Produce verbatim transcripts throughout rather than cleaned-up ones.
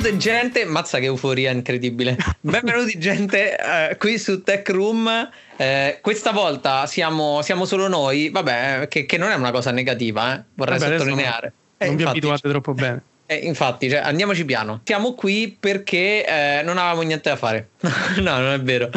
Benvenuto gente, mazza che euforia incredibile. Benvenuti gente eh, qui su Tech Room. Eh, questa volta siamo, siamo solo noi, vabbè, che, che non è una cosa negativa, eh. Vorrei vabbè, sottolineare. Non, eh, non infatti, vi abituate troppo bene. Eh, infatti, cioè, andiamoci piano. Siamo qui perché eh, non avevamo niente da fare. No, non è vero.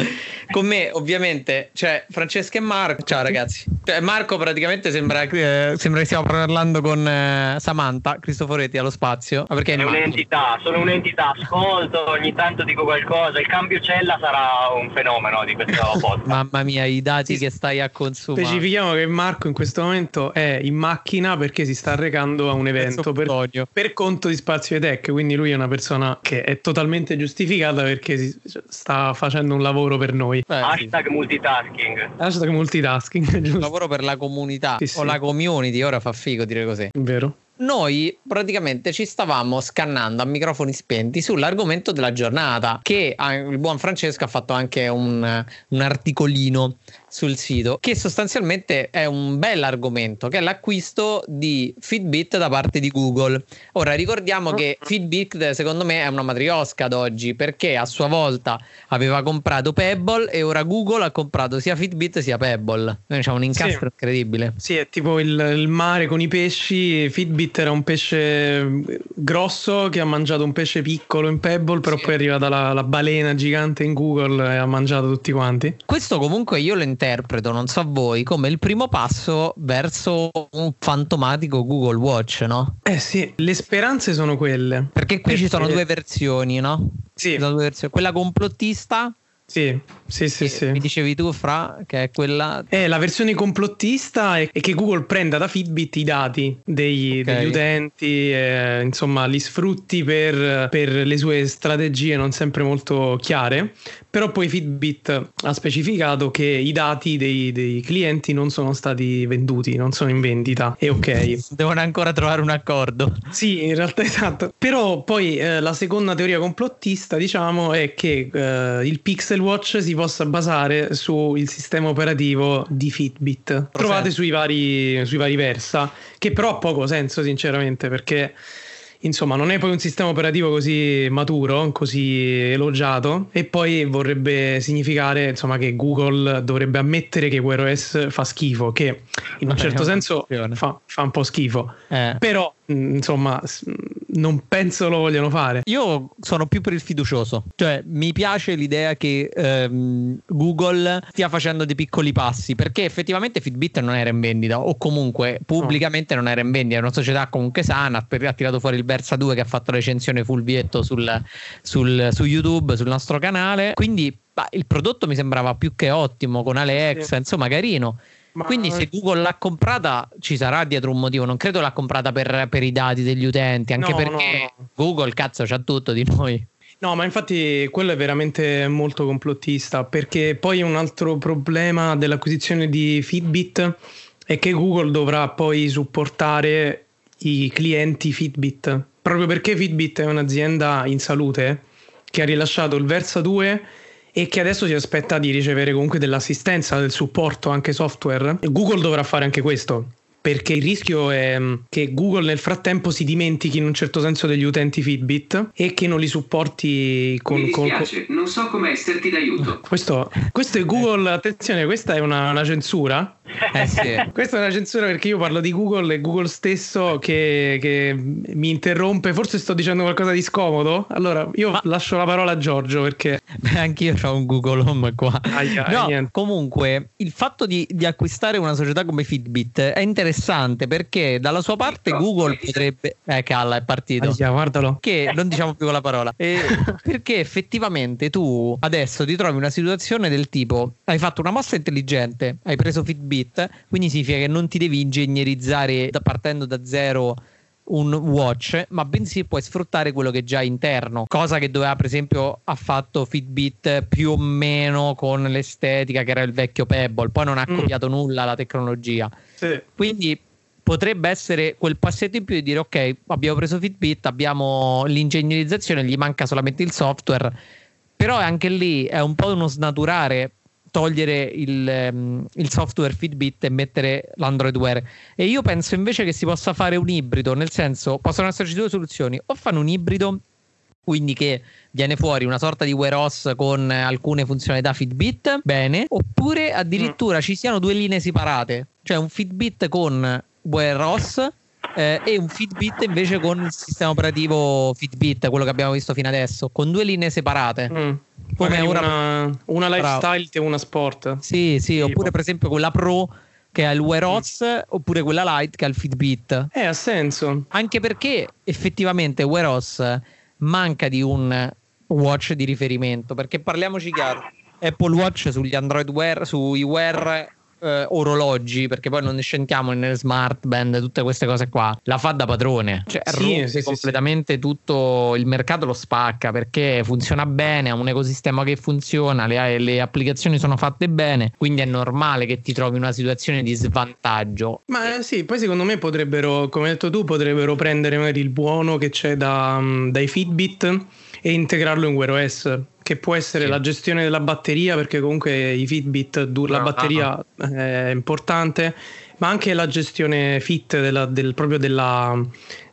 Con me ovviamente c'è Francesca e Marco. Ciao ragazzi. Marco praticamente sembra, eh, sembra che stiamo parlando con eh, Samantha Cristoforetti allo spazio. Ah, perché sono un'entità, sono un'entità. Ascolto, ogni tanto dico qualcosa. Il cambio cella sarà un fenomeno di questa podcast. Mamma mia, i dati sì, che stai a consumare. Specifichiamo che Marco in questo momento è in macchina perché si sta recando a un evento per, per conto di Spazio e Tech. Quindi lui è una persona che è totalmente giustificata perché si, sta facendo un lavoro per noi. Eh, hashtag sì. multitasking hashtag multitasking giusto. Lavoro per la comunità sì, sì. o la community, ora fa figo dire così, vero? Noi praticamente ci stavamo scannando a microfoni spenti sull'argomento della giornata, che il buon Francesco ha fatto anche un, un articolino sul sito, che sostanzialmente è un bel argomento, che è l'acquisto di Fitbit da parte di Google. Ora ricordiamo che Fitbit secondo me è una matriosca ad oggi, perché a sua volta aveva comprato Pebble e ora Google ha comprato sia Fitbit sia Pebble. Noi diciamo un incastro sì. incredibile. Sì, è tipo il, il mare con i pesci. Fitbit era un pesce grosso che ha mangiato un pesce piccolo in Pebble, però sì. poi è arrivata la, la balena gigante in Google e ha mangiato tutti quanti. Questo comunque io lo interpreto, non so voi, come il primo passo verso un fantomatico Google Watch, no? Eh sì, le speranze sono quelle. Perché qui Perché... ci sono due versioni, no? Sì. Sono due versioni. Quella complottista. Sì, sì, sì, sì. Mi dicevi tu, Fra, che è quella... Eh, la versione complottista è che Google prenda da Fitbit i dati degli, okay. degli utenti, eh, insomma, li sfrutti per, per le sue strategie non sempre molto chiare, però poi Fitbit ha specificato che i dati dei, dei clienti non sono stati venduti, non sono in vendita, e ok. Devono ancora trovare un accordo. Sì, in realtà esatto. Però poi eh, la seconda teoria complottista, diciamo, è che eh, il Pixel Watch si possa basare sul sistema operativo di Fitbit trovate sui vari, sui vari Versa, che però ha poco senso sinceramente, perché insomma non è poi un sistema operativo così maturo, così elogiato, e poi vorrebbe significare insomma che Google dovrebbe ammettere che Wear O S fa schifo, che in un Vabbè, certo senso fa, fa un po' schifo eh. però insomma non penso lo vogliano fare. Io sono più per il fiducioso, cioè mi piace l'idea che ehm, Google stia facendo dei piccoli passi, perché effettivamente Fitbit non era in vendita, o comunque pubblicamente non era in vendita, è una società comunque sana, per, ha tirato fuori il Versa due, che ha fatto recensione Fulvietto sul, sul, su YouTube, sul nostro canale, quindi bah, il prodotto mi sembrava più che ottimo, con Alexa, insomma carino. Ma... Quindi se Google l'ha comprata ci sarà dietro un motivo, non credo l'ha comprata per, per i dati degli utenti, anche no, perché no. Google cazzo c'ha tutto di noi. No, ma infatti quello è veramente molto complottista, perché poi un altro problema dell'acquisizione di Fitbit è che Google dovrà poi supportare i clienti Fitbit, proprio perché Fitbit è un'azienda in salute che ha rilasciato il Versa due e che adesso si aspetta di ricevere comunque dell'assistenza, del supporto anche software. Google dovrà fare anche questo, perché il rischio è che Google nel frattempo si dimentichi in un certo senso degli utenti Fitbit e che non li supporti con... Mi dispiace, con... non so come esserti d'aiuto. Questo, questo è Google, attenzione, questa è una, una censura. Eh sì. Questa è una censura perché io parlo di Google e Google stesso che, che mi interrompe. Forse sto dicendo qualcosa di scomodo. Allora io Ma... lascio la parola a Giorgio, perché Beh, anch'io ho un Google Home qua. Aia, no, comunque il fatto di, di acquistare una società come Fitbit è interessante, perché dalla sua parte Google potrebbe... Eh calla, è partito. Aia, guardalo. Che non diciamo più la parola eh, perché effettivamente tu adesso ti trovi una situazione del tipo: hai fatto una mossa intelligente, hai preso Fitbit, quindi significa che non ti devi ingegnerizzare da, partendo da zero un watch, ma bensì puoi sfruttare quello che è già interno, cosa che doveva per esempio ha fatto Fitbit più o meno con l'estetica che era il vecchio Pebble, poi non ha mm. copiato nulla la tecnologia sì. Quindi potrebbe essere quel passetto in più di dire: ok, abbiamo preso Fitbit, abbiamo l'ingegnerizzazione, gli manca solamente il software, però anche lì è un po' uno snaturare togliere il, um, il software Fitbit e mettere l'Android Wear. E io penso invece che si possa fare un ibrido, nel senso possono esserci due soluzioni: o fanno un ibrido quindi che viene fuori una sorta di Wear O S con alcune funzionalità Fitbit, bene, oppure addirittura mm. ci siano due linee separate, cioè un Fitbit con Wear O S eh, e un Fitbit invece con il sistema operativo Fitbit, quello che abbiamo visto fino adesso, con due linee separate. Mm. Come una, una, una lifestyle e una sport. Sì, sì, tipo. Oppure per esempio quella Pro che ha il Wear O S, mm. oppure quella Lite che ha il Fitbit. Eh, ha senso. Anche perché effettivamente Wear O S manca di un watch di riferimento, perché parliamoci chiaro, Apple Watch sugli Android Wear, sui Wear eh, orologi, perché poi non scendiamo nelle smart band, tutte queste cose qua, la fa da padrone, cioè sì, rompe sì, completamente sì. Tutto il mercato lo spacca, perché funziona bene, ha un ecosistema che funziona, le, le applicazioni sono fatte bene, quindi è normale che ti trovi in una situazione di svantaggio. Ma eh, sì, poi secondo me potrebbero, come hai detto tu, potrebbero prendere magari il buono che c'è da, dai Fitbit e integrarlo in Wear O S, che può essere sì. la gestione della batteria, perché comunque i Fitbit, dur- no, la batteria no, no. è importante, ma anche la gestione fit della, del, proprio della,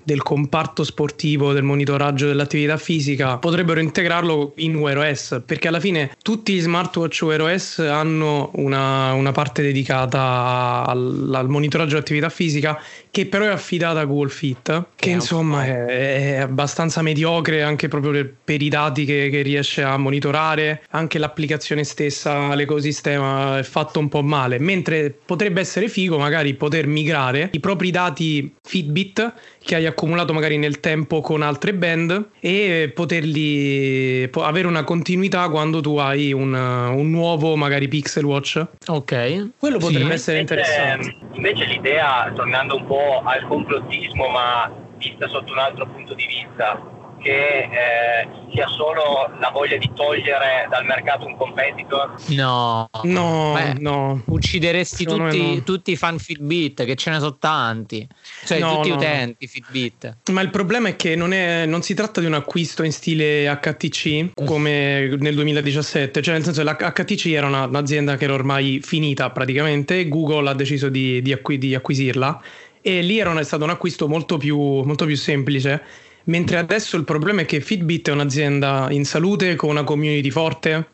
del comparto sportivo, del monitoraggio dell'attività fisica, potrebbero integrarlo in Wear O S, perché alla fine tutti gli smartwatch Wear O S hanno una, una parte dedicata al, al monitoraggio dell'attività fisica, che però è affidata a Google Fit, che insomma è, è abbastanza mediocre anche proprio per i dati che, che riesce a monitorare, anche l'applicazione stessa, l'ecosistema è fatto un po' male, mentre potrebbe essere figo magari poter migrare i propri dati Fitbit che hai accumulato magari nel tempo con altre band e poterli po- avere una continuità quando tu hai un, un nuovo magari Pixel Watch. Ok, quello potrebbe sì, essere invece, interessante. Invece l'idea, tornando un po' al complottismo ma vista sotto un altro punto di vista, che eh, sia solo la voglia di togliere dal mercato un competitor? No, no, beh, no. Uccideresti tutti, no. tutti i fan Fitbit, che ce ne sono tanti, cioè no, tutti no. utenti Fitbit. Ma il problema è che non, è, non si tratta di un acquisto in stile H T C come nel duemiladiciassette, cioè nel senso che l'H T C era una, un'azienda che era ormai finita praticamente, Google ha deciso di, di, acqui, di acquisirla e lì era una, è stato un acquisto molto più, molto più semplice. Mentre adesso il problema è che Fitbit è un'azienda in salute con una community forte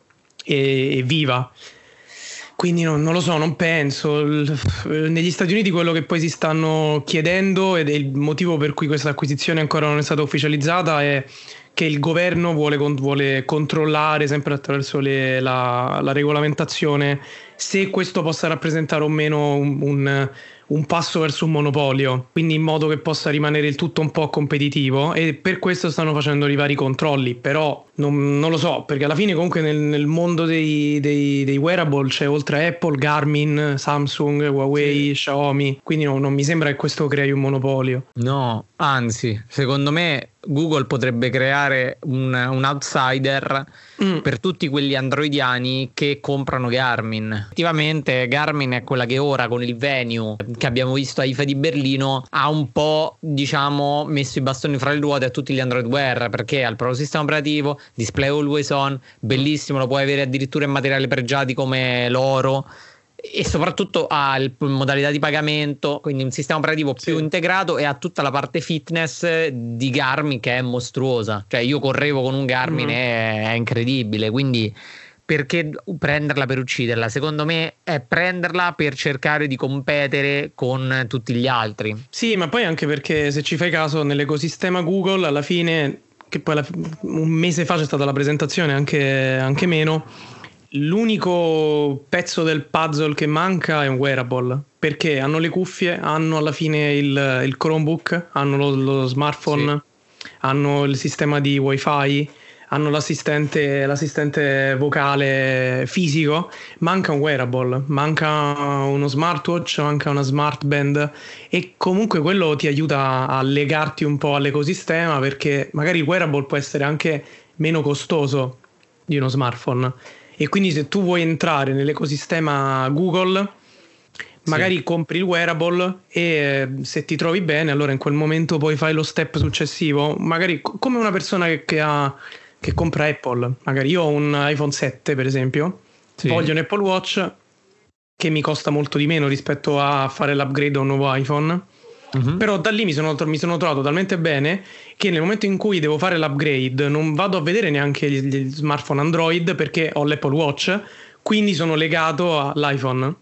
e, e viva, quindi non, non lo so, non penso. Il, negli Stati Uniti quello che poi si stanno chiedendo, ed è il motivo per cui questa acquisizione ancora non è stata ufficializzata, è che il governo vuole, vuole controllare sempre attraverso le, la, la regolamentazione se questo possa rappresentare o meno un, un un passo verso un monopolio, quindi in modo che possa rimanere il tutto un po' competitivo, e per questo stanno facendo i vari controlli. Però non, non lo so, perché alla fine comunque nel, nel mondo dei, dei, dei wearable c'è oltre a Apple, Garmin, Samsung, Huawei, sì. Xiaomi, quindi no, non mi sembra che questo crei un monopolio. No, anzi, secondo me Google potrebbe creare un, un outsider mm. per tutti quegli androidiani che comprano Garmin. Effettivamente Garmin è quella che ora con il Venue che abbiamo visto a I F A di Berlino ha un po', diciamo, messo i bastoni fra le ruote a tutti gli Android Wear, perché ha il proprio sistema operativo, display always on, bellissimo, lo puoi avere addirittura in materiali pregiati come l'oro, e soprattutto ha le modalità di pagamento, quindi un sistema operativo più sì. integrato, e ha tutta la parte fitness di Garmin che è mostruosa, cioè io correvo con un Garmin mm-hmm. e è incredibile, quindi perché prenderla per ucciderla? Secondo me è prenderla per cercare di competere con tutti gli altri. Sì, ma poi anche perché se ci fai caso nell'ecosistema Google alla fine, che poi alla, un mese fa c'è stata la presentazione, anche, anche meno, l'unico pezzo del puzzle che manca è un wearable, perché hanno le cuffie, hanno alla fine il, il Chromebook, hanno lo, lo smartphone, sì. hanno il sistema di wifi, hanno l'assistente, l'assistente vocale fisico, manca un wearable, manca uno smartwatch, manca una smart band, e comunque quello ti aiuta a legarti un po' all'ecosistema, perché magari il wearable può essere anche meno costoso di uno smartphone, e quindi se tu vuoi entrare nell'ecosistema Google magari sì. compri il wearable e se ti trovi bene allora in quel momento poi fai lo step successivo, magari come una persona che, che ha che compra Apple, magari io ho un iPhone sette per esempio, sì. voglio un Apple Watch che mi costa molto di meno rispetto a fare l'upgrade a un nuovo iPhone, Uh-huh. Però da lì mi sono, mi sono trovato talmente bene che nel momento in cui devo fare l'upgrade non vado a vedere neanche gli, gli smartphone Android, perché ho l'Apple Watch, quindi sono legato all'iPhone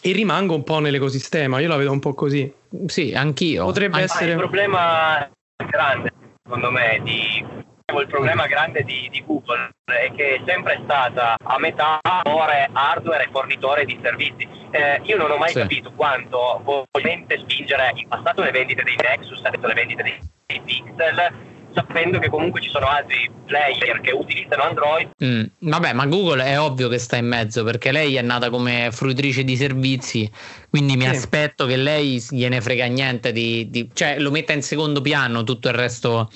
e rimango un po' nell'ecosistema. Io la vedo un po' così. Sì, anch'io. Potrebbe anch'io essere... Il problema grande, secondo me, di... il problema grande di, di Google è che è sempre stata a metà ore hardware e fornitore di servizi. Eh, io non ho mai sì. capito quanto volente spingere in passato le vendite dei Nexus, adesso le vendite dei, dei Pixel, sapendo che comunque ci sono altri player che utilizzano Android. Mm, vabbè, ma Google è ovvio che sta in mezzo, perché lei è nata come fruitrice di servizi, quindi mi sì. aspetto che lei gliene frega niente di, di, cioè lo metta in secondo piano tutto il resto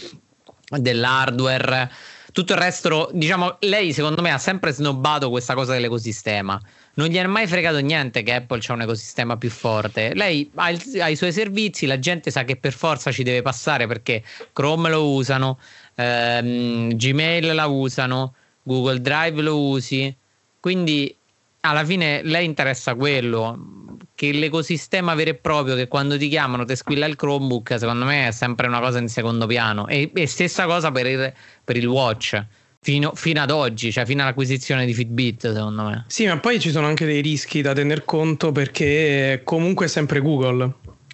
dell'hardware, tutto il resto. Diciamo, lei secondo me ha sempre snobbato questa cosa dell'ecosistema, non gliene è mai fregato niente che Apple c'è un ecosistema più forte. Lei ha, il, ha i suoi servizi, la gente sa che per forza ci deve passare perché Chrome lo usano, ehm, Gmail la usano, Google Drive lo usi, quindi alla fine lei interessa quello, che l'ecosistema vero e proprio, che quando ti chiamano ti squilla il Chromebook, secondo me è sempre una cosa in secondo piano. E, e stessa cosa per il, per il Watch fino, fino ad oggi, cioè fino all'acquisizione di Fitbit, secondo me. Sì, ma poi ci sono anche dei rischi da tener conto, perché comunque è sempre Google,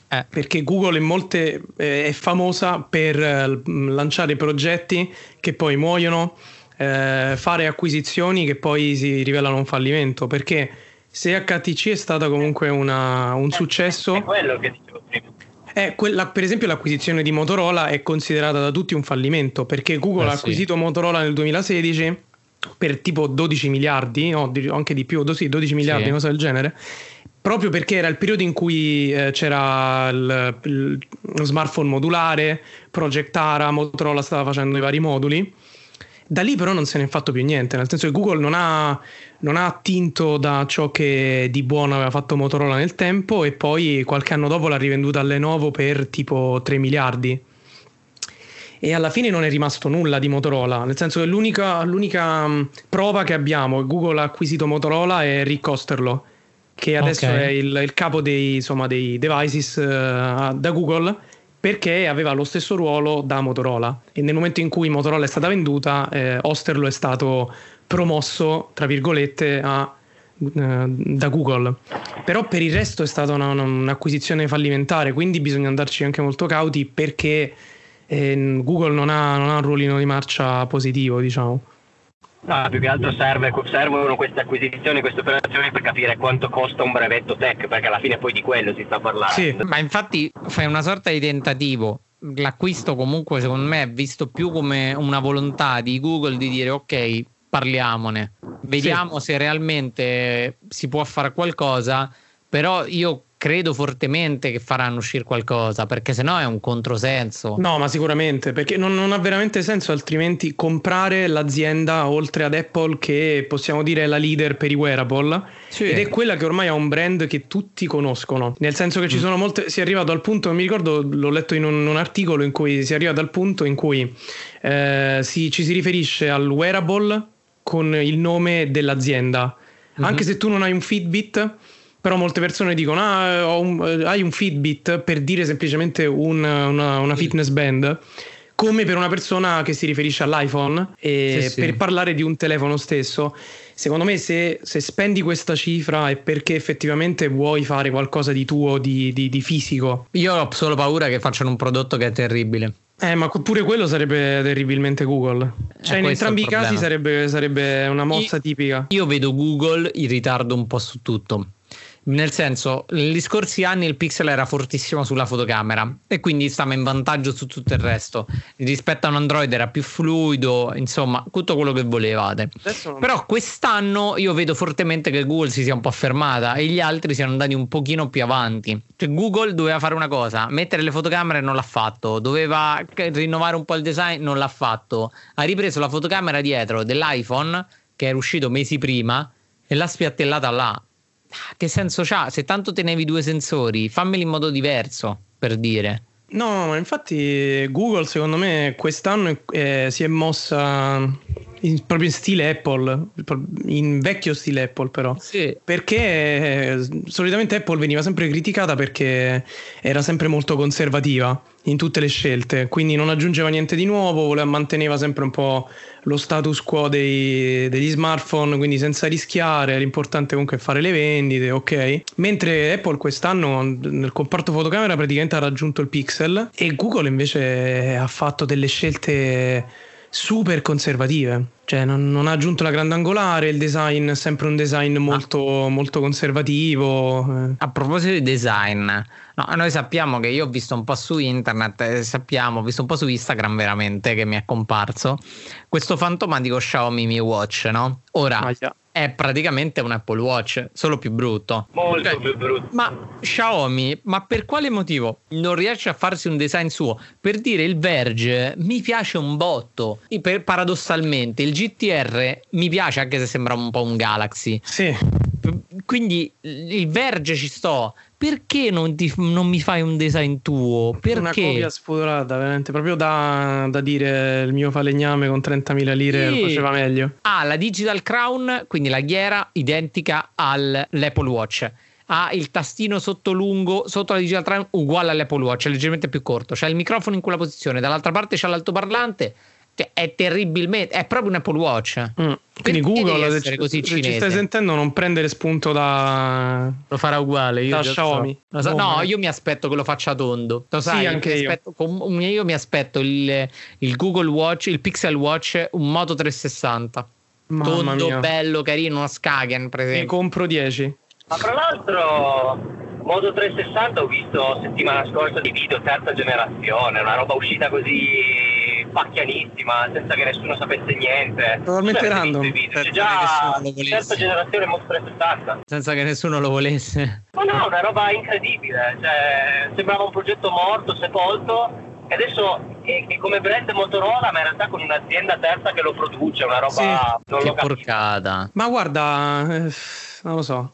eh. perché Google in molte eh, è famosa per eh, lanciare progetti che poi muoiono, Eh, fare acquisizioni che poi si rivelano un fallimento, perché se H T C è stata comunque una, un successo, è quello che dicevo prima. È quella, per esempio l'acquisizione di Motorola è considerata da tutti un fallimento, perché Google eh, ha acquisito sì. Motorola nel duemilasedici per tipo dodici miliardi, no, anche di più, sì, dodici miliardi, sì. cosa del genere, proprio perché era il periodo in cui eh, c'era il, il, lo smartphone modulare, Project Ara, Motorola stava facendo i vari moduli. Da lì però non se ne è fatto più niente, nel senso che Google non ha, non ha attinto da ciò che di buono aveva fatto Motorola nel tempo, e poi qualche anno dopo l'ha rivenduta a Lenovo per tipo tre miliardi, e alla fine non è rimasto nulla di Motorola, nel senso che l'unica, l'unica prova che abbiamo che Google ha acquisito Motorola è Rick Osterloh, che adesso okay. è il, il capo dei, insomma, dei devices uh, da Google, perché aveva lo stesso ruolo da Motorola, e nel momento in cui Motorola è stata venduta, eh, Osterloh è stato promosso, tra virgolette, a, eh, da Google. Però per il resto è stata una, una, un'acquisizione fallimentare, quindi bisogna andarci anche molto cauti, perché eh, Google non ha, non ha un ruolino di marcia positivo, diciamo. No, più che altro serve, servono queste acquisizioni, queste operazioni per capire quanto costa un brevetto tech, perché alla fine poi di quello si sta parlando. Sì, ma infatti fai una sorta di tentativo. L'acquisto comunque secondo me è visto più come una volontà di Google di dire ok, parliamone, vediamo sì. se realmente si può fare qualcosa, però io credo fortemente che faranno uscire qualcosa, perché sennò è un controsenso. No, ma sicuramente, perché non, non ha veramente senso altrimenti comprare l'azienda, oltre ad Apple, che possiamo dire è la leader per i wearable, sì. ed è quella che ormai ha un brand che tutti conoscono, nel senso che ci sono molte, si è arrivato al punto, mi ricordo, l'ho letto in un, un articolo in cui si è arrivato al punto in cui eh, si, ci si riferisce al wearable con il nome dell'azienda, mm-hmm. anche se tu non hai un Fitbit. Però molte persone dicono ah, ho un, hai un Fitbit, per dire semplicemente un, una, una fitness band, come per una persona che si riferisce all'iPhone, e sì, sì. per parlare di un telefono stesso. Secondo me se, se spendi questa cifra è perché effettivamente vuoi fare qualcosa di tuo, di, di, di fisico. Io ho solo paura che facciano un prodotto che è terribile. Eh, ma pure quello sarebbe terribilmente Google. Cioè, eh, in entrambi i casi sarebbe, sarebbe una mossa io, tipica. Io vedo Google in ritardo un po' su tutto. Nel senso, negli scorsi anni il Pixel era fortissimo sulla fotocamera e quindi stava in vantaggio su tutto il resto. Rispetto a un Android era più fluido, insomma, tutto quello che volevate. Non... Però quest'anno io vedo fortemente che Google si sia un po' fermata e gli altri siano andati un pochino più avanti. Cioè, Google doveva fare una cosa, mettere le fotocamere, non l'ha fatto. Doveva rinnovare un po' il design, non l'ha fatto. Ha ripreso la fotocamera dietro dell'iPhone, che era uscito mesi prima, e l'ha spiattellata là. Che senso c'ha? Se tanto tenevi due sensori, fammeli in modo diverso, per dire. No, ma infatti Google secondo me quest'anno eh, si è mossa in, proprio in stile Apple, in vecchio stile Apple però, sì. Perché solitamente Apple veniva sempre criticata perché era sempre molto conservativa in tutte le scelte, quindi non aggiungeva niente di nuovo, voleva, manteneva sempre un po' lo status quo dei, degli smartphone, quindi senza rischiare, l'importante comunque è fare le vendite, ok? Mentre Apple quest'anno nel comparto fotocamera praticamente ha raggiunto il Pixel, e Google invece ha fatto delle scelte super conservative, cioè non, non ha aggiunto la grandangolare, il design è sempre un design molto, ah. molto conservativo. A proposito di design, no, noi sappiamo che io ho visto un po' su internet, eh, sappiamo, ho visto un po' su Instagram veramente, che mi è comparso questo fantomatico Xiaomi Mi Watch, no? Ora ah, yeah. è praticamente un Apple Watch, solo più brutto. Molto cioè, più brutto. Ma Xiaomi, ma per quale motivo non riesce a farsi un design suo? Per dire, il Verge mi piace un botto, e per, paradossalmente il G T R mi piace, anche se sembra un po' un Galaxy. Sì. Quindi il Verge ci sto. Perché non, ti, non mi fai un design tuo? Perché? Una copia sfodorata, veramente, proprio da, da dire il mio falegname con trentamila lire sì. lo faceva meglio. Ah, la Digital Crown, quindi la ghiera identica all'Apple Watch. Ha il tastino sotto lungo, sotto la Digital Crown, uguale all'Apple Watch, è leggermente più corto. C'è il microfono in quella posizione, dall'altra parte c'è l'altoparlante. Cioè, è terribilmente, è proprio un Apple Watch. Mm. Quindi Google, se, c- così se ci stai sentendo, non prendere spunto da lo farà uguale. Io da Xiaomi. So. So. No, io mi aspetto che lo faccia tondo. Lo sai, sì, anche io. Aspetto, io mi aspetto il, il Google Watch, il Pixel Watch, un Moto trecentosessanta. Mamma tondo mia. Bello, carino, una Skagen, per esempio. Ne compro dieci. Ma tra l'altro Moto trecentosessanta ho visto settimana scorsa di video terza generazione, una roba uscita così pacchianissima, senza che nessuno sapesse niente, totalmente random, c'è già terza generazione Moto trecentosessanta senza che nessuno lo volesse. Ma no, una roba incredibile, cioè sembrava un progetto morto, sepolto, e adesso è, è come brand Motorola, ma in realtà con un'azienda terza che lo produce, una roba sì. non che lo porcata. Ma guarda, non lo so,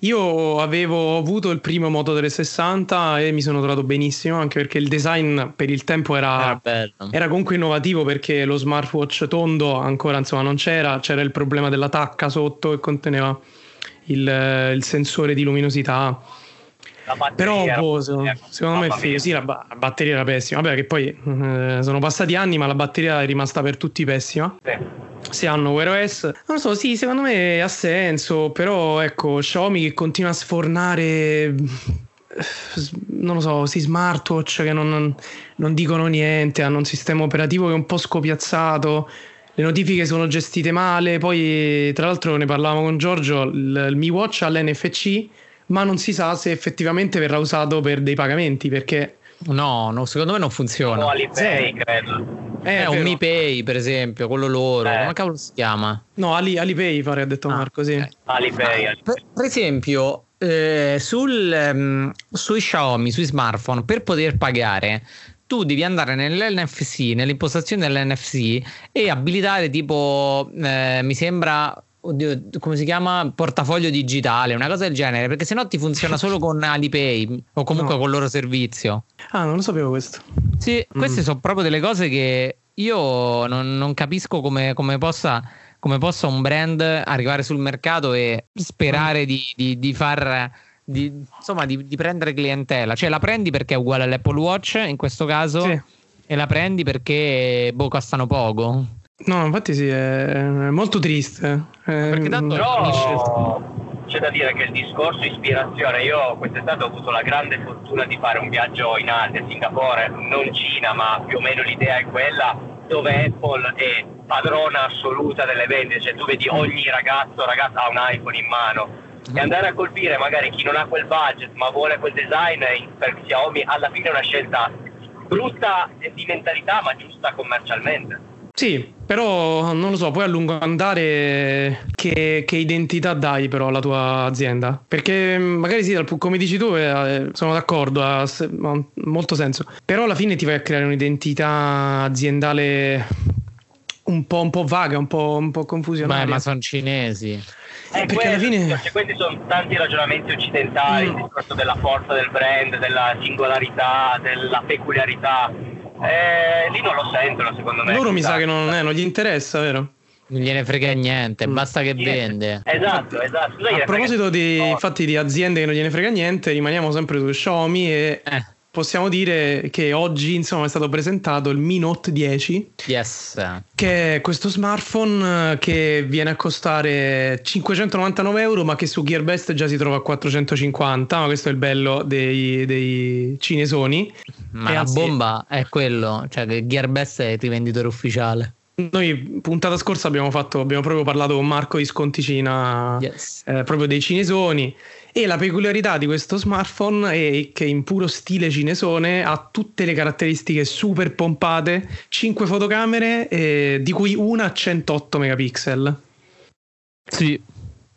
io avevo avuto il primo Moto trecentosessanta e mi sono trovato benissimo, anche perché il design per il tempo era, era, era comunque innovativo, perché lo smartwatch tondo ancora insomma non c'era, c'era il problema della tacca sotto e conteneva il, il sensore di luminosità. Però boh, secondo, secondo me è figo. Sì, la, ba- la batteria era pessima. Vabbè, che poi eh, sono passati anni, ma la batteria è rimasta per tutti pessima. Sì. Se hanno Wear O S, non lo so, sì, secondo me ha senso. Però ecco, Xiaomi che continua a sfornare, non lo so, si smartwatch che non, non dicono niente, hanno un sistema operativo che è un po' scopiazzato, le notifiche sono gestite male. Poi tra l'altro ne parlavamo con Giorgio, il, il Mi Watch ha l'N F C, ma non si sa se effettivamente verrà usato per dei pagamenti, perché no, no, secondo me non funziona. No, Alipay, sì. credo. Eh, è un Mi Pay, per esempio, quello loro, eh. come cavolo si chiama? No, Ali, Alipay pare, ha detto ah, Marco, sì. Okay. Alipay, Alipay. Per, per esempio, eh, sul, um, sui Xiaomi, sui smartphone, per poter pagare tu devi andare nell'N F C, nell'impostazione dell'N F C, e abilitare tipo, eh, mi sembra... Oddio, come si chiama? Portafoglio digitale, una cosa del genere, perché sennò ti funziona solo con Alipay o comunque no. con il loro servizio. Ah, non lo sapevo questo. Sì, mm. queste sono proprio delle cose che io non, non capisco come, come possa come possa un brand arrivare sul mercato e sperare mm. di, di, di far di, insomma di, di prendere clientela. Cioè la prendi perché è uguale all'Apple Watch in questo caso, sì. e la prendi perché boh, costano poco. No, infatti sì, è molto triste. Perché tanto però c'è da dire che il discorso ispirazione, io quest'estate ho avuto la grande fortuna di fare un viaggio in Asia, Singapore, non Cina, ma più o meno l'idea è quella, dove Apple è padrona assoluta delle vendite, cioè tu vedi ogni ragazzo ragazza ha un iPhone in mano. E andare a colpire magari chi non ha quel budget ma vuole quel design per Xiaomi alla fine è una scelta brutta di mentalità ma giusta commercialmente. Sì, però non lo so, poi a lungo andare che, che identità dai però alla tua azienda? Perché magari sì, come dici tu, eh, sono d'accordo, ha molto senso, però alla fine ti vai a creare un'identità aziendale un po', un po' vaga, un po', un po' confusionaria. Beh, ma sono cinesi. Eh, perché alla fine... cioè, questi sono tanti ragionamenti occidentali, mm. il discorso della forza del brand, della singolarità, della peculiarità. Eh, lì non lo sentono, secondo me. Loro mi sa che non, eh, non gli interessa, vero? non gliene frega niente, basta che vende. Esatto, esatto. A proposito di, infatti, di aziende che non gliene frega niente, rimaniamo sempre su Xiaomi e eh. possiamo dire che oggi, insomma, è stato presentato il Mi Note dieci, yes. che è questo smartphone che viene a costare cinquecentonovantanove euro, ma che su Gearbest già si trova a quattrocentocinquanta. Ma questo è il bello dei, dei cinesoni. Ma e la anzi... bomba è quello, cioè che Gearbest è il rivenditore ufficiale. Noi puntata scorsa abbiamo fatto, abbiamo proprio parlato con Marco di Sconticina, yes. eh, proprio dei cinesoni. E la peculiarità di questo smartphone è che in puro stile cinesone ha tutte le caratteristiche super pompate, cinque fotocamere, eh, di cui una a centootto megapixel. Sì,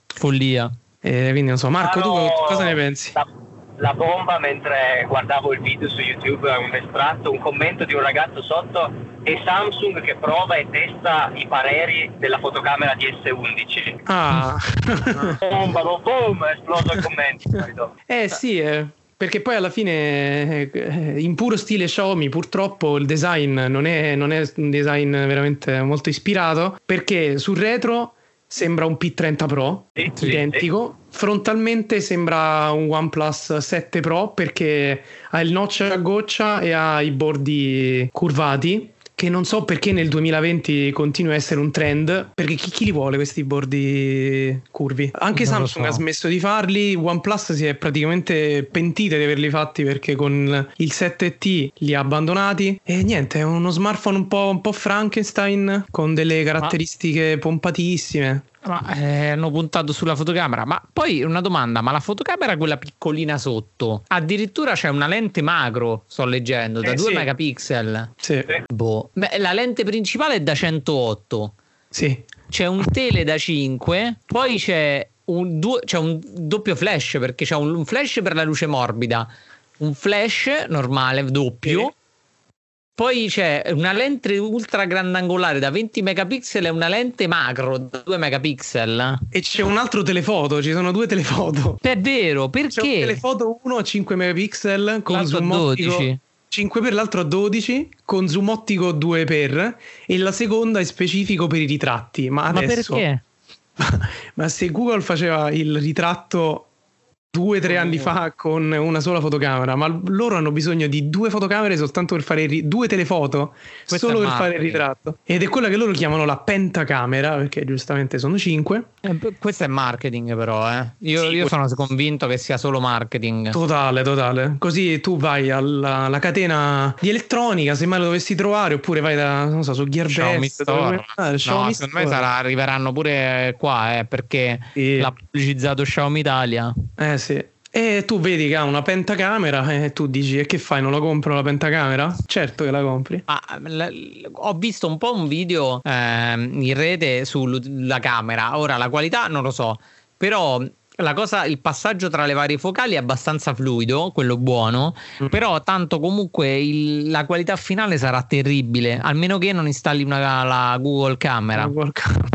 follia. Eh, quindi non so, Marco, no, tu cosa ne pensi? La, la bomba, mentre guardavo il video su YouTube, un estratto, un commento di un ragazzo sotto: è Samsung che prova e testa i pareri della fotocamera D S undici. Ah, bomba, boom, è esploso il commento. Eh sì, eh, perché poi alla fine, eh, in puro stile Xiaomi, purtroppo il design non è, non è un design veramente molto ispirato, perché sul retro sembra un P trenta Pro, sì, identico, sì, sì. Frontalmente sembra un OnePlus sette Pro, perché ha il notch a goccia e ha i bordi curvati, che non so perché nel duemilaventi continua a essere un trend, perché chi, chi li vuole questi bordi curvi? Anche non Samsung so. ha smesso di farli, OnePlus si è praticamente pentita di averli fatti, perché con il sette T li ha abbandonati. E niente, è uno smartphone un po', un po' Frankenstein, con delle caratteristiche ma... pompatissime. Ma eh, hanno puntato sulla fotocamera. Ma poi una domanda: ma la fotocamera, quella piccolina sotto, addirittura c'è una lente macro, sto leggendo, da eh, due sì. megapixel. Sì. Boh. Beh, la lente principale è da centootto. Sì. C'è un tele da cinque. Poi c'è un, du- c'è un doppio flash, perché c'è un, un flash per la luce morbida, un flash normale doppio. Sì. Poi c'è una lente ultra grandangolare da venti megapixel e una lente macro da due megapixel. E c'è un altro telefoto, ci sono due telefoto. È vero, perché? C'è un telefoto uno a cinque megapixel con zoom ottico cinque per, l'altro a dodici con zoom ottico due per, e la seconda è specifico per i ritratti. Ma adesso, ma perché? Ma se Google faceva il ritratto due tre anni fa con una sola fotocamera, ma loro hanno bisogno di due fotocamere soltanto per fare ri- due telefoto Questa solo per marca. fare il ritratto, ed è quella che loro chiamano la pentacamera, perché giustamente sono cinque. Eh, questo è marketing, però eh. io, sì, io sono convinto che sia solo marketing totale, totale. Così tu vai alla, alla catena di elettronica, se mai lo dovessi trovare, oppure vai da, non so, su Gearbest, dove... ah, no, Xiaomi secondo Store. me sarà, arriveranno pure qua, eh, perché sì. l'ha pubblicizzato Xiaomi Italia. eh Sì. E tu vedi che ha una pentacamera e tu dici: e che fai, non la compro la pentacamera? Certo che la compri. Ah, la, ho visto un po' un video eh, in rete sulla camera. Ora la qualità non lo so, però la cosa, il passaggio tra le varie focali è abbastanza fluido, quello buono, mm. però tanto comunque il, la qualità finale sarà terribile, almeno che non installi una, la Google Camera. Google Camera.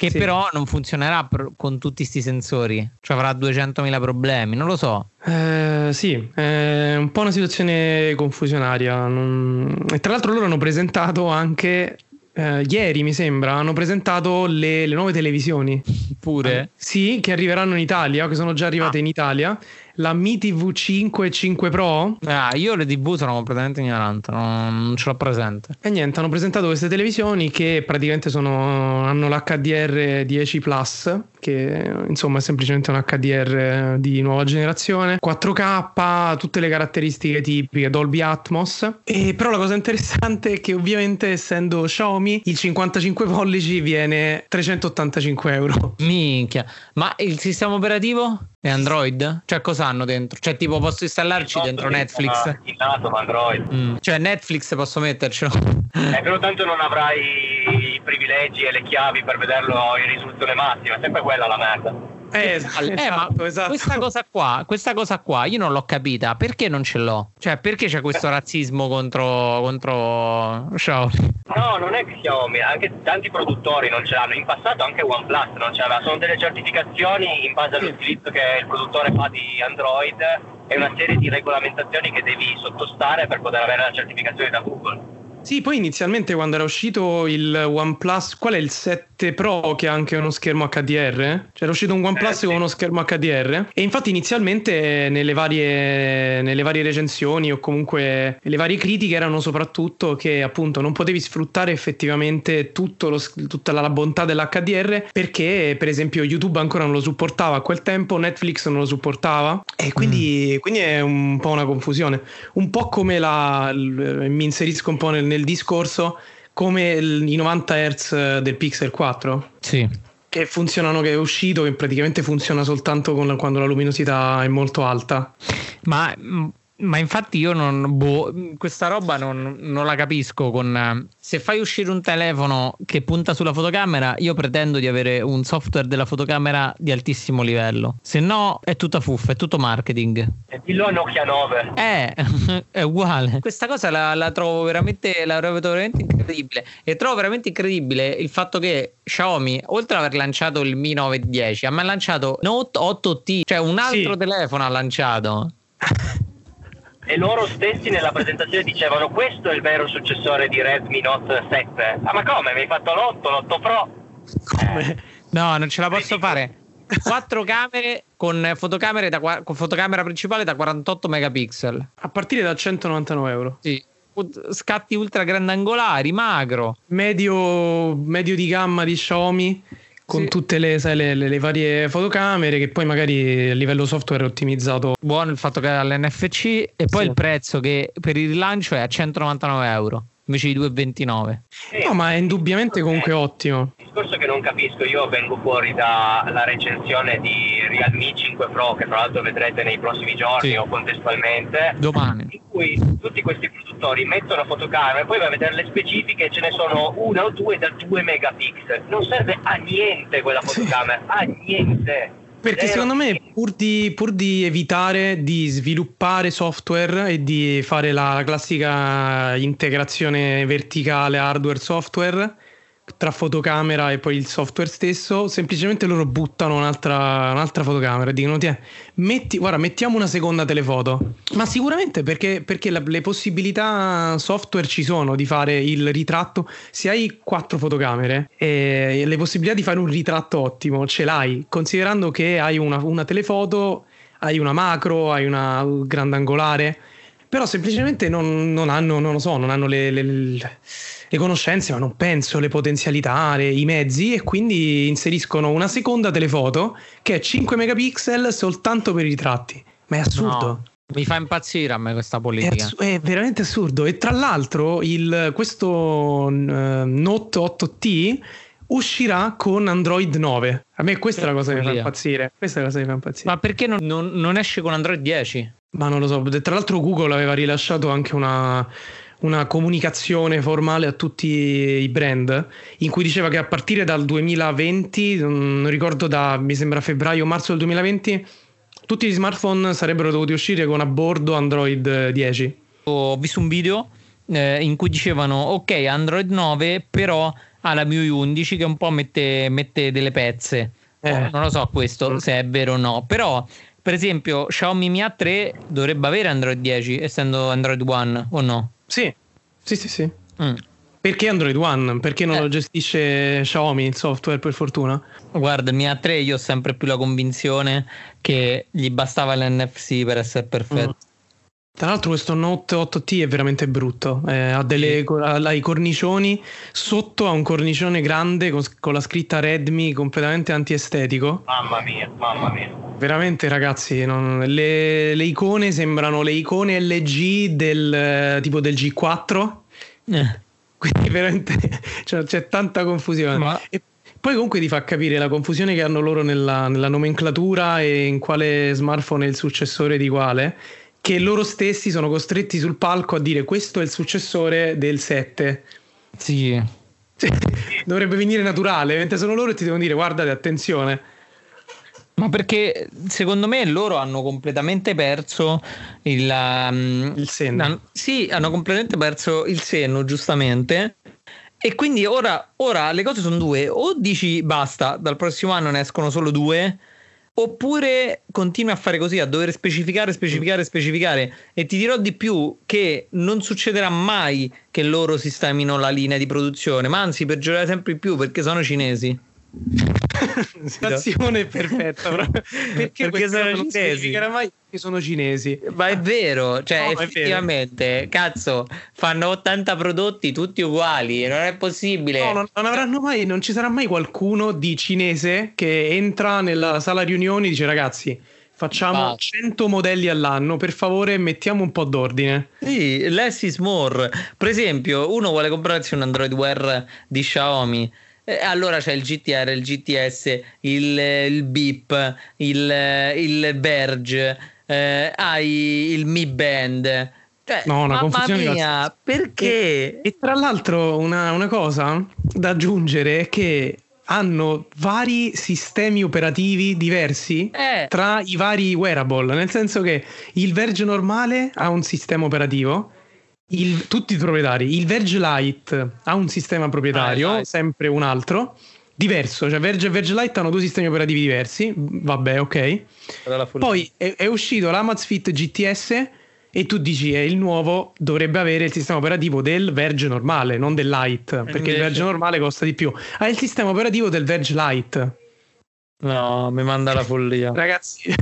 Che sì. però non funzionerà pr- con tutti sti sensori, cioè avrà duecentomila problemi, non lo so. Eh, sì, è un po' una situazione confusionaria. Non... E tra l'altro loro hanno presentato anche, eh, ieri mi sembra, hanno presentato le, le nuove televisioni. Pure? Eh, sì, che arriveranno in Italia, che sono già arrivate ah. in Italia. La Mi T V cinque e cinque Pro. Ah, io le T V sono completamente ignorante, non, non ce l'ho presente. E niente, hanno presentato queste televisioni che praticamente sono, hanno l'H D R dieci Plus, che insomma è semplicemente un H D R di nuova generazione, quattro K, tutte le caratteristiche tipiche, Dolby Atmos. E però la cosa interessante è che ovviamente, essendo Xiaomi, il cinquantacinque pollici viene trecentottantacinque euro. Minchia, ma il sistema operativo? È Android? Cioè, cosa hanno dentro? Cioè, tipo, posso installarci dentro Netflix? Nato, Android. Mm. Cioè, Netflix posso mettercelo? Eh, però tanto non avrai i privilegi e le chiavi per vederlo in risoluzione massima, è sempre quella la merda. Eh, esatto, eh, esatto, ma esatto. Questa cosa qua, questa cosa qua io non l'ho capita, perché non ce l'ho? Cioè, perché c'è questo razzismo contro contro Xiaomi? No, non è che Xiaomi, anche tanti produttori non ce l'hanno. In passato anche OnePlus non ce l'aveva. Sono delle certificazioni in base all'utilizzo che il produttore fa di Android e una serie di regolamentazioni che devi sottostare per poter avere la certificazione da Google. Sì, poi inizialmente quando era uscito il OnePlus, qual è il set? sette Pro che ha anche uno schermo acca di erre, cioè è uscito un OnePlus eh, sì. con uno schermo acca di erre, e infatti inizialmente nelle varie, nelle varie recensioni o comunque le varie critiche erano soprattutto che appunto non potevi sfruttare effettivamente tutto lo, tutta la, la bontà dell'acca di erre, perché per esempio YouTube ancora non lo supportava a quel tempo, Netflix non lo supportava, e quindi, mm. quindi è un po' una confusione, un po' come la, mi inserisco un po' nel, nel discorso, come il, i novanta hertz del Pixel quattro, sì, che funzionano, che è uscito, che praticamente funziona soltanto con, quando la luminosità è molto alta. Ma, ma infatti io non boh, questa roba non, non la capisco. Con, se fai uscire un telefono che punta sulla fotocamera, io pretendo di avere un software della fotocamera di altissimo livello, se no è tutta fuffa, è tutto marketing. E dillo a Nokia nove. Eh, è uguale. Questa cosa la, la trovo veramente la trovo veramente incredibile. E trovo veramente incredibile il fatto che Xiaomi, oltre ad aver lanciato il Mi nove dieci, ha mai lanciato Note otto T, cioè un altro sì. telefono ha lanciato. E loro stessi nella presentazione dicevano: questo è il vero successore di Redmi Note sette. Ah, ma come? Mi hai fatto l'otto, l'otto Pro? Come? No, non ce la posso Vedi? fare. Quattro camere con, fotocamere da, con fotocamera principale da quarantotto megapixel. A partire da centonovantanove euro. Sì. Scatti ultra grandangolari, magro. Medio, medio di gamma di Xiaomi. Con sì. tutte le, sai, le, le, le varie fotocamere, che poi magari a livello software è ottimizzato. Buono il fatto che ha l'N F C. E poi sì. il prezzo che per il rilancio è a centonovantanove euro invece di duecentoventinove. Sì. No, ma è indubbiamente comunque ottimo. Il discorso che non capisco, io vengo fuori dalla recensione di Realme cinque Pro, che tra l'altro vedrete nei prossimi giorni sì. o contestualmente domani, in cui tutti questi produttori mettono fotocamere, poi vai a vedere le specifiche, ce ne sono una o due da due megapixel. Non serve a niente quella fotocamera, sì. a niente. Perché secondo me pur di, pur di evitare di sviluppare software e di fare la, la classica integrazione verticale hardware-software tra fotocamera e poi il software stesso, semplicemente loro buttano un'altra, un'altra fotocamera e dicono: Tiè, metti, guarda, mettiamo una seconda telefoto. Ma sicuramente perché, perché la, le possibilità software ci sono di fare il ritratto. Se hai quattro fotocamere, eh, le possibilità di fare un ritratto ottimo ce l'hai, considerando che hai una, una telefoto, hai una macro, hai una grandangolare. Però semplicemente non, non hanno, non lo so, non hanno le, le, le conoscenze, ma non penso, le potenzialità, le, i mezzi, e quindi inseriscono una seconda telefoto che è cinque megapixel soltanto per i ritratti. Ma è assurdo. No, mi fa impazzire a me questa politica. È, ass- è veramente assurdo. E tra l'altro il, questo uh, Note otto T uscirà con Android nove. A me questa è la cosa che mi fa impazzire. Questa è la cosa che mi fa impazzire. Ma perché non, non, non esce con Android dieci? Ma non lo so, tra l'altro Google aveva rilasciato anche una, una comunicazione formale a tutti i brand, in cui diceva che a partire dal duemilaventi, non ricordo, da mi sembra febbraio o marzo del duemilaventi, tutti gli smartphone sarebbero dovuti uscire con a bordo Android dieci. Ho visto un video eh, in cui dicevano: ok, Android nove, però ha la M I U I undici che un po' mette, mette delle pezze. eh. Oh, non lo so questo se è vero o no, però per esempio Xiaomi Mi A tre dovrebbe avere Android dieci, essendo Android One, o no? Sì, sì, sì, sì. Mm. Perché Android One? Perché non eh. lo gestisce Xiaomi il software, per fortuna? Guarda, il Mi A tre io ho sempre più la convinzione che gli bastava l'N F C per essere perfetto. Mm. Tra l'altro questo Note otto T è veramente brutto, eh, ha delle, ha i cornicioni, sotto ha un cornicione grande con, con la scritta Redmi, completamente antiestetico. Mamma mia, mamma mia. Veramente ragazzi, non, le, le icone sembrano le icone L G del tipo del G quattro, eh. quindi veramente cioè, c'è tanta confusione. Ma... E poi comunque ti fa capire la confusione che hanno loro nella, nella nomenclatura e in quale smartphone è il successore di quale, che loro stessi sono costretti sul palco a dire: questo è il successore del sette. Sì. Cioè, dovrebbe venire naturale, mentre sono loro e ti devono dire: guardate, attenzione. Ma perché secondo me loro hanno completamente perso il, um, il senno. Hanno, sì, hanno completamente perso il senno, giustamente. E quindi ora, ora le cose sono due: o dici basta, dal prossimo anno ne escono solo due, oppure continui a fare così, a dover specificare, specificare, specificare, e ti dirò di più che non succederà mai che loro sistemino la linea di produzione, ma anzi peggiorerà sempre più perché sono cinesi. Stazione perfetta, perché, perché sono cinesi, mai che sono cinesi, ma è vero, cioè no, effettivamente, vero. Cazzo, fanno ottanta prodotti tutti uguali, non è possibile. No, non, non avranno mai, non ci sarà mai qualcuno di cinese che entra nella sala riunioni e dice: ragazzi, facciamo cento modelli all'anno, per favore mettiamo un po' d'ordine. Sì, less is more. Per esempio, uno vuole comprarsi un Android Wear di Xiaomi. Allora c'è il G T R, il G T S, il, il Beep, il, il Verge, eh, hai il Mi Band. Cioè, no, una confusione, mamma mia, perché? E, e tra l'altro una, una cosa da aggiungere è che hanno vari sistemi operativi diversi eh. tra i vari wearable, nel senso che il Verge normale ha un sistema operativo. Il, tutti i proprietari, il Verge Lite ha un sistema proprietario, ah, sempre un altro diverso, cioè Verge e Verge Lite hanno due sistemi operativi diversi, vabbè, ok. Poi è, è uscito l'Amazfit G T S e tu dici eh, il nuovo dovrebbe avere il sistema operativo del Verge normale, non del Lite, perché invece il Verge normale costa di più. Ha il sistema operativo del Verge Lite. No, mi manda la follia. Ragazzi.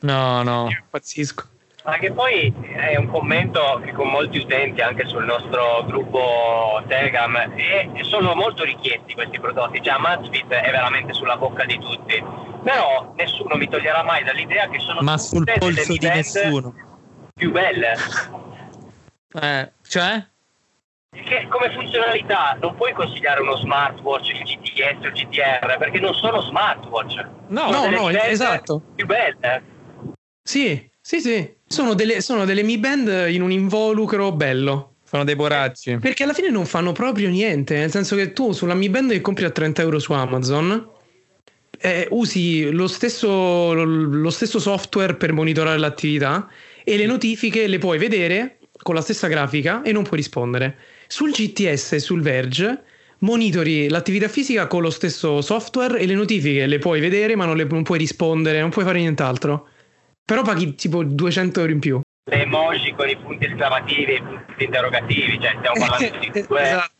No, no. Io pazzisco. Ma che poi è un commento che con molti utenti anche sul nostro gruppo Telegram, e sono molto richiesti questi prodotti, cioè Amazfit è veramente sulla bocca di tutti, però nessuno mi toglierà mai dall'idea che sono, ma sul polso di nessuno, più belle. Eh, cioè? Che come funzionalità non puoi consigliare uno smartwatch, il G T S o il G T R, perché non sono smartwatch. No, no, no, esatto. Più belle. Sì. Sì, sì, sono delle, sono delle Mi Band in un involucro bello. Sono dei poracci. Perché alla fine non fanno proprio niente, nel senso che tu sulla Mi Band che compri a trenta euro su Amazon eh, usi lo stesso, lo stesso software per monitorare l'attività e le notifiche le puoi vedere con la stessa grafica e non puoi rispondere. Sul G T S e sul Verge monitori l'attività fisica con lo stesso software e le notifiche le puoi vedere ma non, le, non puoi rispondere, non puoi fare nient'altro. Però paghi tipo duecento euro in più. Le emoji con i punti esclamativi e i punti interrogativi, cioè stiamo parlando di due. Esatto.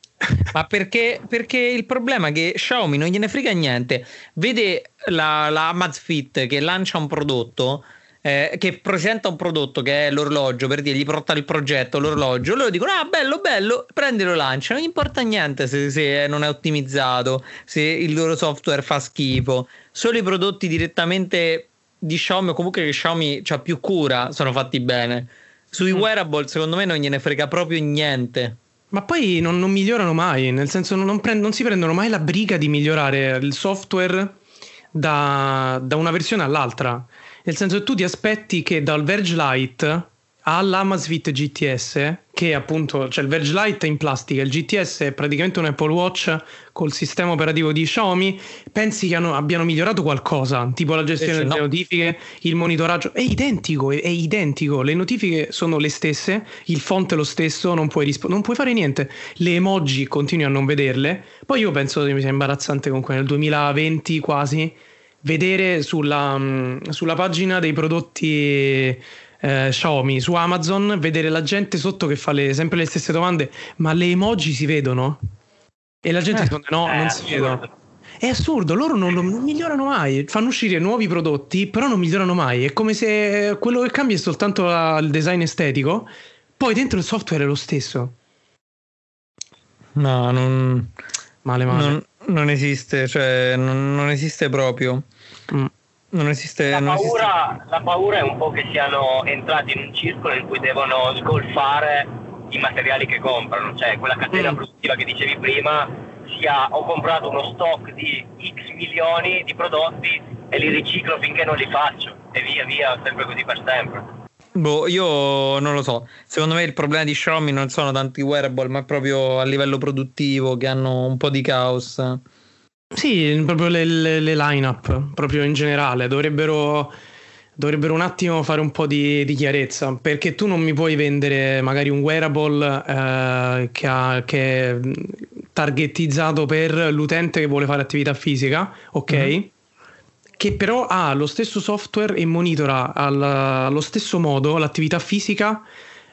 Ma perché, perché il problema è che Xiaomi non gliene frega niente. Vede la, la Amazfit che lancia un prodotto, eh, che presenta un prodotto che è l'orologio, per dire, gli porta il progetto, l'orologio, loro dicono ah bello bello, prendi, lo lancia, non gli importa niente se, se non è ottimizzato, se il loro software fa schifo. Solo i prodotti direttamente di Xiaomi, o comunque che Xiaomi c'ha più cura, sono fatti bene. Sui mm. wearable secondo me non gliene frega proprio niente. Ma poi non, non migliorano mai, nel senso non, prend- non si prendono mai la briga di migliorare il software da, da una versione all'altra. Nel senso che tu ti aspetti che dal Verge Lite all'Amazfit G T S, che appunto, cioè il Verge Lite è in plastica, il G T S è praticamente un Apple Watch col sistema operativo di Xiaomi, pensi che hanno, abbiano migliorato qualcosa, tipo la gestione delle no. notifiche, il monitoraggio, è identico, è, è identico, le notifiche sono le stesse, il font è lo stesso, non puoi, rispo- non puoi fare niente, le emoji continui a non vederle. Poi io penso che mi sia imbarazzante comunque nel duemilaventi quasi vedere sulla, sulla pagina dei prodotti Eh, Xiaomi su Amazon, vedere la gente sotto che fa le, sempre le stesse domande: ma le emoji si vedono? E la gente eh, risponde no, non assurdo. si vedono. È assurdo, loro non, non migliorano mai, fanno uscire nuovi prodotti però non migliorano mai, è come se quello che cambia è soltanto la, il design estetico, poi dentro il software è lo stesso. No, non male male non, non esiste, cioè non, non esiste proprio. mm. Non esiste, la, non paura, esiste. La paura è un po' che siano entrati in un circolo in cui devono sgolfare i materiali che comprano, cioè quella catena mm. produttiva che dicevi prima, sia ho comprato uno stock di X milioni di prodotti e li riciclo finché non li faccio e via via, sempre così per sempre. Boh, io non lo so, secondo me il problema di Xiaomi non sono tanti wearable ma proprio a livello produttivo che hanno un po' di caos. Sì, proprio le, le, le line-up, proprio in generale, dovrebbero, dovrebbero un attimo fare un po' di, di chiarezza, perché tu non mi puoi vendere magari un wearable eh, che, ha, che è targettizzato per l'utente che vuole fare attività fisica, ok? Mm-hmm. che però ha lo stesso software e monitora al, allo stesso modo l'attività fisica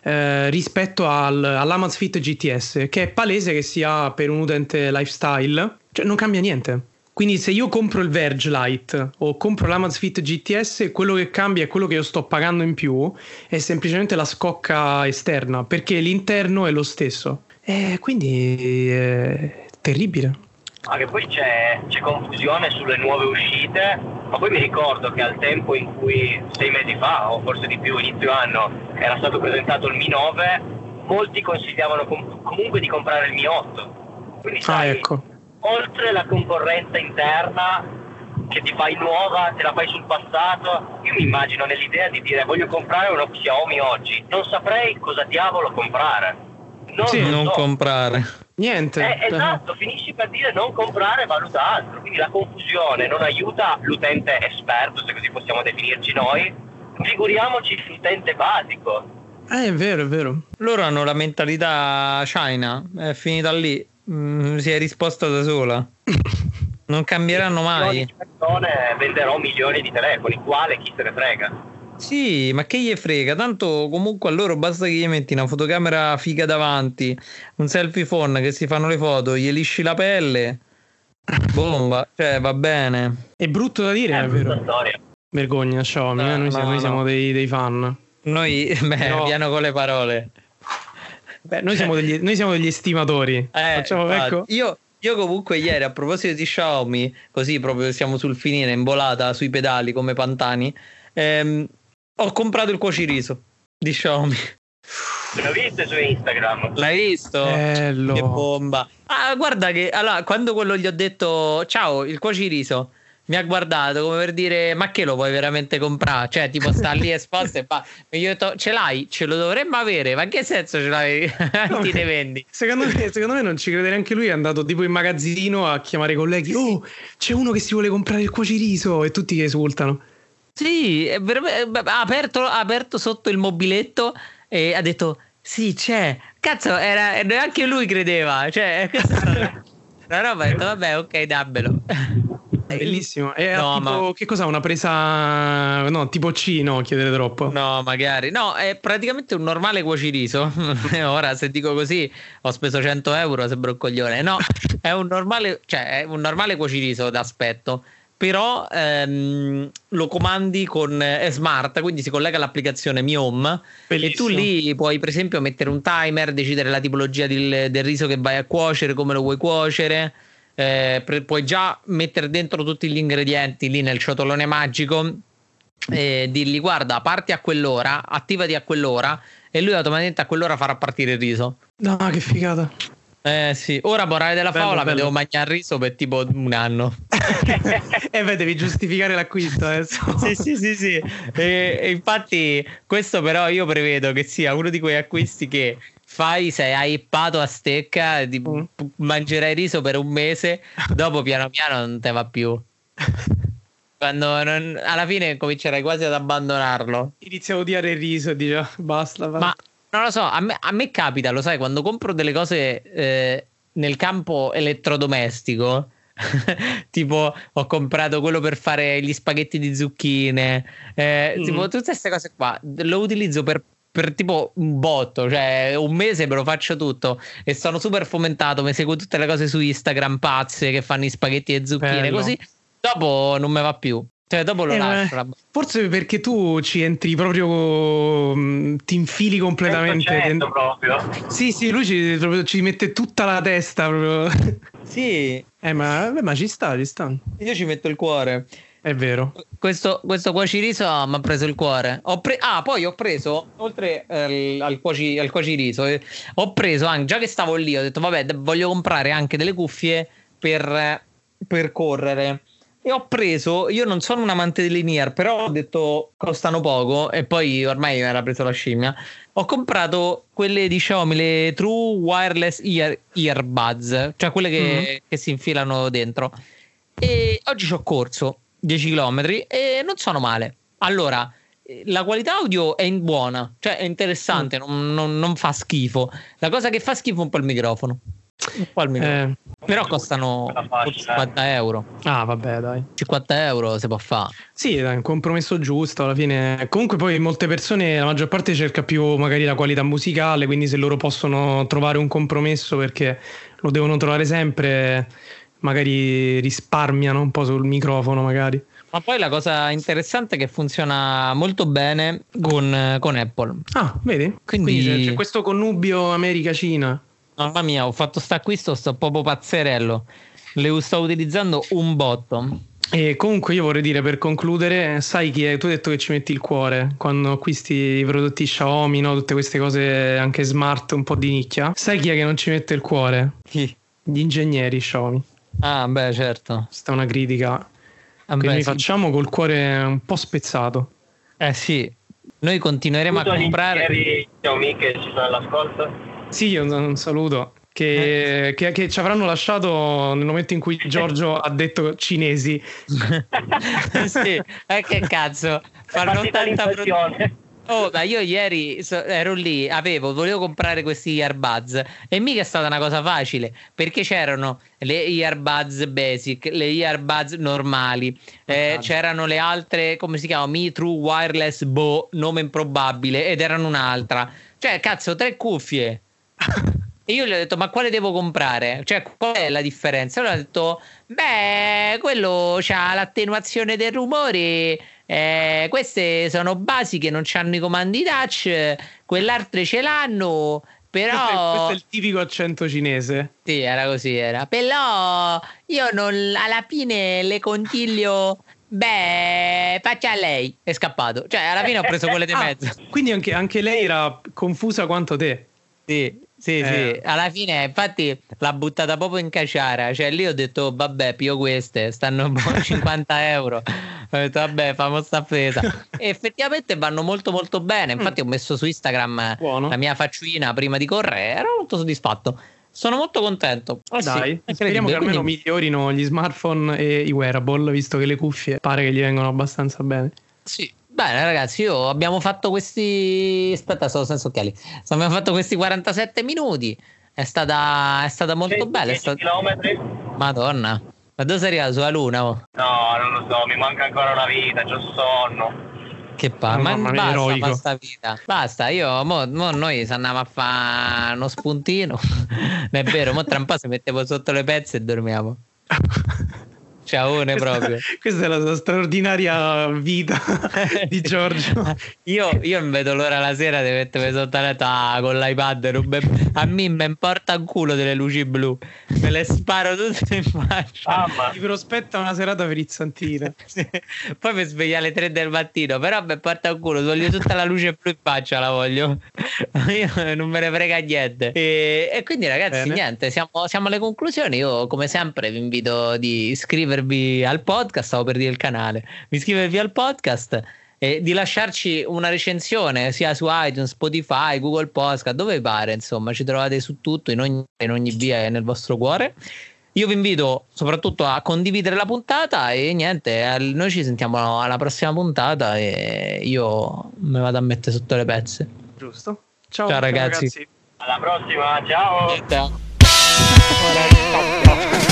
eh, rispetto al, all'Amazfit G T S, che è palese che sia per un utente lifestyle, cioè non cambia niente. Quindi se io compro il Verge Lite o compro l'Amazfit G T S, quello che cambia è quello che io sto pagando in più, è semplicemente la scocca esterna, perché l'interno è lo stesso. E quindi è terribile. Ah, che poi c'è, c'è confusione sulle nuove uscite, ma poi mi ricordo che al tempo in cui sei mesi fa, o forse di più, inizio anno, era stato presentato il Mi nove, molti consigliavano com- comunque di comprare il Mi otto. Quindi sai, ah, ecco. Oltre la concorrenza interna che ti fai nuova, te la fai sul passato, io mi immagino nell'idea di dire voglio comprare uno Xiaomi oggi, non saprei cosa diavolo comprare. Non, sì, non so. comprare. Niente. Eh, esatto, finisci per dire non comprare e valuta altro, quindi la confusione non aiuta l'utente esperto, se così possiamo definirci noi, figuriamoci l'utente basico. Eh, è vero, è vero. Loro hanno la mentalità China, è finita lì, mm, si è risposta da sola. Non cambieranno mai. Persone venderò milioni di telefoni, quale chi se ne frega. Sì, ma che gli frega, tanto comunque a loro basta che gli metti una fotocamera figa davanti, un selfie phone che si fanno le foto, gli lisci la pelle, bomba, cioè va bene. È brutto da dire, è, è vero. Storia. Vergogna Xiaomi, no, eh, noi siamo, no, noi siamo no. dei, dei fan. Noi, beh, Però... piano con le parole. Beh, noi siamo degli, noi siamo degli estimatori. Eh, Facciamo, ecco. Io... Io comunque ieri, a proposito di Xiaomi, così proprio siamo sul finire, in volata sui pedali come pantani, ehm, ho comprato il cuociriso di Xiaomi. L'ho visto su Instagram. L'hai visto? Bello. Che bomba. Ah, guarda che, allora, quando quello gli ho detto ciao, il cuociriso, mi ha guardato come per dire ma che lo puoi veramente comprare? Cioè tipo sta lì esposto e fa, io ho detto ce l'hai, ce lo dovremmo avere, ma in che senso ce l'hai? No, ti ne vendi? Secondo me, secondo me non ci crede neanche lui, è andato tipo in magazzino a chiamare i colleghi, sì. Oh, c'è uno che si vuole comprare il cuociriso, e tutti esultano. Sì, è ver- ha, aperto, ha aperto sotto il mobiletto e ha detto sì c'è, cazzo, era, neanche lui credeva, cioè questa la roba, ha detto vabbè ok dabbelo. Bellissimo. È no, tipo, ma... che cos'ha, una presa no tipo C, no chiedere troppo, no magari no, è praticamente un normale cuociriso. Ora se dico così ho speso cento euro, sembra un coglione. No, è un normale, cioè è un normale cuociriso d'aspetto, però ehm, lo comandi con è smart, quindi si collega all'applicazione Mi Home. Bellissimo. E tu lì puoi per esempio mettere un timer, decidere la tipologia del, del riso che vai a cuocere, come lo vuoi cuocere. Eh, puoi già mettere dentro tutti gli ingredienti lì nel ciotolone magico e dirgli guarda parti a quell'ora, attivati a quell'ora, e lui automaticamente a quell'ora farà partire il riso. No, che figata. Eh sì, ora morale della favola, mi devo mangiare il riso per tipo un anno. E beh, devi giustificare l'acquisto adesso. Sì sì sì sì. E, e infatti questo però io prevedo che sia uno di quei acquisti che fai, sei hypato a stecca, ti mm. mangerai riso per un mese, dopo piano piano non te va più. Quando non, alla fine comincerai quasi ad abbandonarlo. Inizi a odiare il riso e dici basta, basta. Ma non lo so, a me, a me capita, lo sai, quando compro delle cose eh, nel campo elettrodomestico, tipo ho comprato quello per fare gli spaghetti di zucchine, eh, mm. tipo tutte queste cose qua, lo utilizzo per per tipo un botto, cioè un mese me lo faccio tutto e sono super fomentato, mi seguo tutte le cose su Instagram pazze che fanno i spaghetti e zucchine. Bello. Così dopo non me va più, cioè dopo lo eh, lascio. Forse perché tu ci entri proprio, mh, ti infili completamente dentro proprio. Sì sì, lui ci, proprio, ci mette tutta la testa proprio. Sì. Eh ma, beh, ma ci sta, ci sta. Io ci metto il cuore. È vero. Questo, questo cuociriso mi ha preso il cuore. Ho pre- ah, poi ho preso, oltre eh, al, cuoci- al cuociriso, eh, ho preso anche, già che stavo lì, ho detto vabbè, d- voglio comprare anche delle cuffie per, eh, per correre. E ho preso, io non sono un amante delle in-ear, però ho detto costano poco e poi ormai mi era preso la scimmia. Ho comprato quelle, diciamo, le True Wireless Ear- Earbuds, cioè quelle che, mm-hmm. che si infilano dentro. E oggi ci ho corso dieci chilometri e non sono male. Allora, la qualità audio è buona, cioè è interessante, mm. non, non, non fa schifo. La cosa che fa schifo è un po' il microfono. un po' al milione. Eh, però costano cinquanta euro. Ah, vabbè, dai. cinquanta euro si può fare. Sì, dai, un compromesso giusto alla fine. Comunque poi molte persone, la maggior parte cerca più magari la qualità musicale, quindi se loro possono trovare un compromesso, perché lo devono trovare sempre, magari risparmiano un po' sul microfono magari. Ma poi la cosa interessante è che funziona molto bene con, con Apple. Ah, vedi? Quindi, Quindi c'è, c'è questo connubio America-Cina. Mamma mia, ho fatto sta acquisto, sto proprio pazzerello. Le sto utilizzando un botto. E comunque io vorrei dire, per concludere, sai chi è? Tu hai detto che ci metti il cuore quando acquisti i prodotti Xiaomi, no? Tutte queste cose anche smart, un po' di nicchia. Sai chi è che non ci mette il cuore? Chi? Gli ingegneri Xiaomi. Ah, beh, certo. Questa è una critica. Ah, che beh, noi facciamo sì, col cuore un po' spezzato. Eh sì, noi continueremo tutto a comprare. Ieri Xiaomi che ci sono all'ascolto. Sì, un, un saluto che, eh. che, che ci avranno lasciato nel momento in cui Giorgio ha detto cinesi. Sì, eh, che cazzo, fanno tanta produzione. Oh, ma io ieri ero lì, avevo, volevo comprare questi earbuds e mica è stata una cosa facile, perché c'erano le earbuds basic, le earbuds normali, eh, c'erano le altre, come si chiama, Mi True Wireless Bow, nome improbabile, ed erano un'altra. Cioè, cazzo, tre cuffie. E io gli ho detto, ma quale devo comprare? Cioè, qual è la differenza? Allora ha detto, beh, quello c'ha l'attenuazione del rumore. Eh, queste sono basiche, non c'hanno i comandi touch, quell'altre ce l'hanno, però questo è, questo è il tipico accento cinese. Sì, era così, era. Però io non, alla fine le consiglio, beh, faccia a lei. È scappato. Cioè, alla fine ho preso quelle di ah, mezzo. Quindi anche, anche lei era confusa quanto te. Sì. Sì, eh. sì, alla fine infatti l'ha buttata proprio in caciara. Cioè lì ho detto, oh, vabbè, pio queste, stanno cinquanta euro. Ho detto, vabbè, famo sta presa. E effettivamente vanno molto molto bene. Infatti mm. ho messo su Instagram Buono. la mia facciina prima di correre. Ero molto soddisfatto. Sono molto contento. Eh Dai, sì, speriamo che almeno Quindi... migliorino gli smartphone e i wearable, visto che le cuffie pare che gli vengono abbastanza bene. Sì. Bene ragazzi, io abbiamo fatto questi aspetta sono senza occhiali abbiamo fatto questi quarantasette minuti, è stata è stata molto bella, è stata... Madonna, ma dove sei arrivato? Sulla luna? Oh? No, non lo so, mi manca ancora una vita, c'ho sonno. Che pa- no, ma non basta, basta vita. Basta, io mo, mo noi s'andiamo a fare uno spuntino. È vero, mo tra un po' si mettevo sotto le pezze e dormiamo. Ciaone proprio. Questa è la sua straordinaria vita di Giorgio. Io, io mi vedo l'ora la sera di mettermi sotto la tavola con l'iPad. Rube. A me mi importa un culo delle luci blu. Me le sparo tutte in faccia. Ah, ti prospetta una serata frizzantina. Sì. Poi mi sveglio alle tre del mattino. Però mi importa un culo. Voglio tutta la luce blu in faccia, la voglio. Io non me ne frega niente. E, e quindi ragazzi, Bene. niente, siamo, siamo alle conclusioni. Io come sempre vi invito di iscrivervi al podcast, stavo per dire il canale, vi iscrivervi al podcast e di lasciarci una recensione sia su iTunes, Spotify, Google Podcast, dove pare, insomma ci trovate su tutto, in ogni, in ogni via e nel vostro cuore. Io vi invito soprattutto a condividere la puntata e niente, noi ci sentiamo alla prossima puntata e io me vado a mettere sotto le pezze. Giusto. Ciao, ciao ragazzi. ragazzi alla prossima, ciao, ciao.